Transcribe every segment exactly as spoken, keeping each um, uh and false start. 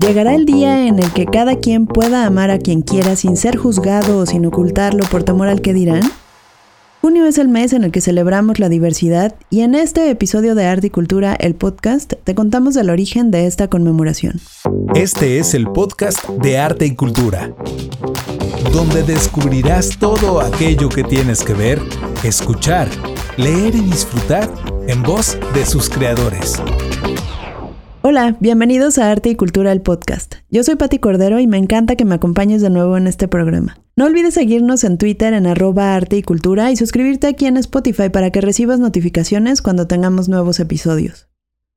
Llegará el día en el que cada quien pueda amar a quien quiera sin ser juzgado o sin ocultarlo por temor al que dirán. Junio es el mes en el que celebramos la diversidad y en este episodio de Arte y Cultura, el podcast, te contamos el origen de esta conmemoración. Este es el podcast de Arte y Cultura, donde descubrirás todo aquello que tienes que ver, escuchar, leer y disfrutar en voz de sus creadores. Hola, bienvenidos a Arte y Cultura, el podcast. Yo soy Patti Cordero y me encanta que me acompañes de nuevo en este programa. No olvides seguirnos en Twitter en arroba Arte y Cultura y suscribirte aquí en Spotify para que recibas notificaciones cuando tengamos nuevos episodios.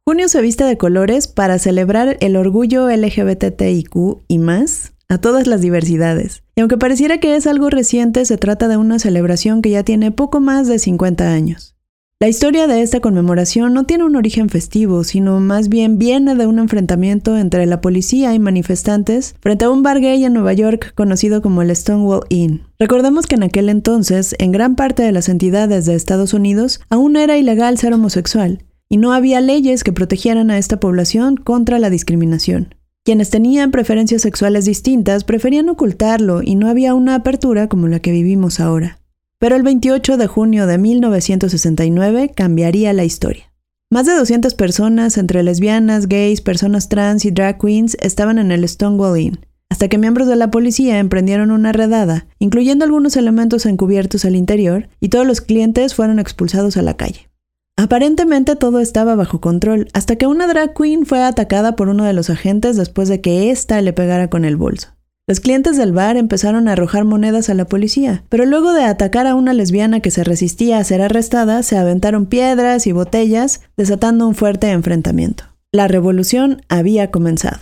Junio se viste de colores para celebrar el orgullo L G B T I Q y más a todas las diversidades. Y aunque pareciera que es algo reciente, se trata de una celebración que ya tiene poco más de cincuenta años. La historia de esta conmemoración no tiene un origen festivo, sino más bien viene de un enfrentamiento entre la policía y manifestantes frente a un bar gay en Nueva York conocido como el Stonewall Inn. Recordemos que en aquel entonces, en gran parte de las entidades de Estados Unidos, aún era ilegal ser homosexual, y no había leyes que protegieran a esta población contra la discriminación. Quienes tenían preferencias sexuales distintas preferían ocultarlo y no había una apertura como la que vivimos ahora. Pero el veintiocho de junio de mil novecientos sesenta y nueve cambiaría la historia. Más de doscientas personas, entre lesbianas, gays, personas trans y drag queens, estaban en el Stonewall Inn, hasta que miembros de la policía emprendieron una redada, incluyendo algunos elementos encubiertos al interior, y todos los clientes fueron expulsados a la calle. Aparentemente todo estaba bajo control, hasta que una drag queen fue atacada por uno de los agentes después de que ésta le pegara con el bolso. Los clientes del bar empezaron a arrojar monedas a la policía, pero luego de atacar a una lesbiana que se resistía a ser arrestada, se aventaron piedras y botellas, desatando un fuerte enfrentamiento. La revolución había comenzado.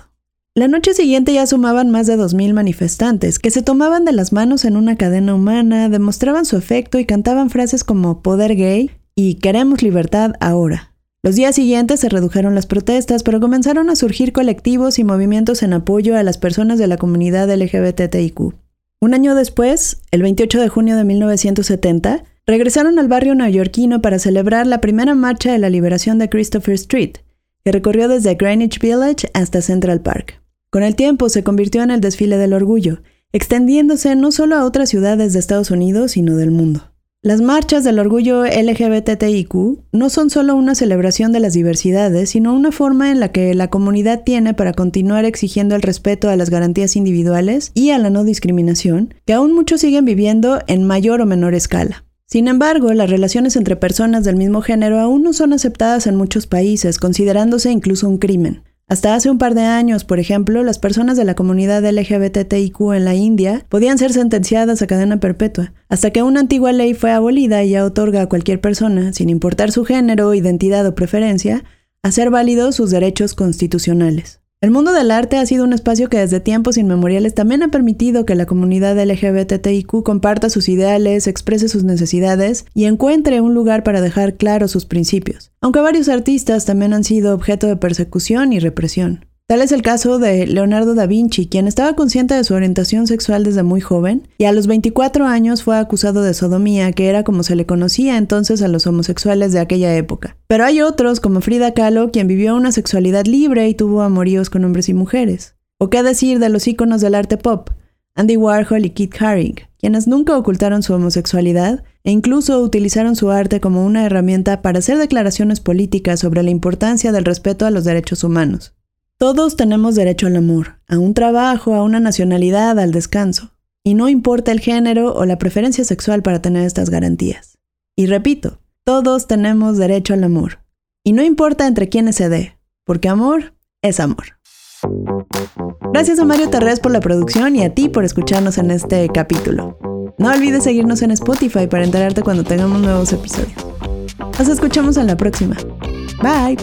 La noche siguiente ya sumaban más de dos mil manifestantes, que se tomaban de las manos en una cadena humana, demostraban su afecto y cantaban frases como "poder gay" y "queremos libertad ahora". Los días siguientes se redujeron las protestas, pero comenzaron a surgir colectivos y movimientos en apoyo a las personas de la comunidad L G B T I Q. Un año después, el veintiocho de junio de mil novecientos setenta, regresaron al barrio neoyorquino para celebrar la primera marcha de la liberación de Christopher Street, que recorrió desde Greenwich Village hasta Central Park. Con el tiempo se convirtió en el desfile del orgullo, extendiéndose no solo a otras ciudades de Estados Unidos, sino del mundo. Las marchas del orgullo L G B T I Q no son solo una celebración de las diversidades, sino una forma en la que la comunidad tiene para continuar exigiendo el respeto a las garantías individuales y a la no discriminación, que aún muchos siguen viviendo en mayor o menor escala. Sin embargo, las relaciones entre personas del mismo género aún no son aceptadas en muchos países, considerándose incluso un crimen. Hasta hace un par de años, por ejemplo, las personas de la comunidad L G B T I Q en la India podían ser sentenciadas a cadena perpetua, hasta que una antigua ley fue abolida y ya otorga a cualquier persona, sin importar su género, identidad o preferencia, hacer válidos sus derechos constitucionales. El mundo del arte ha sido un espacio que desde tiempos inmemoriales también ha permitido que la comunidad L G B T I Q comparta sus ideales, exprese sus necesidades y encuentre un lugar para dejar claros sus principios, aunque varios artistas también han sido objeto de persecución y represión. Tal es el caso de Leonardo da Vinci, quien estaba consciente de su orientación sexual desde muy joven y a los veinticuatro años fue acusado de sodomía, que era como se le conocía entonces a los homosexuales de aquella época. Pero hay otros, como Frida Kahlo, quien vivió una sexualidad libre y tuvo amoríos con hombres y mujeres. ¿O qué decir de los íconos del arte pop, Andy Warhol y Keith Haring, quienes nunca ocultaron su homosexualidad e incluso utilizaron su arte como una herramienta para hacer declaraciones políticas sobre la importancia del respeto a los derechos humanos? Todos tenemos derecho al amor, a un trabajo, a una nacionalidad, al descanso. Y no importa el género o la preferencia sexual para tener estas garantías. Y repito, todos tenemos derecho al amor. Y no importa entre quiénes se dé, porque amor es amor. Gracias a Mario Terrés por la producción y a ti por escucharnos en este capítulo. No olvides seguirnos en Spotify para enterarte cuando tengamos nuevos episodios. Nos escuchamos en la próxima. Bye.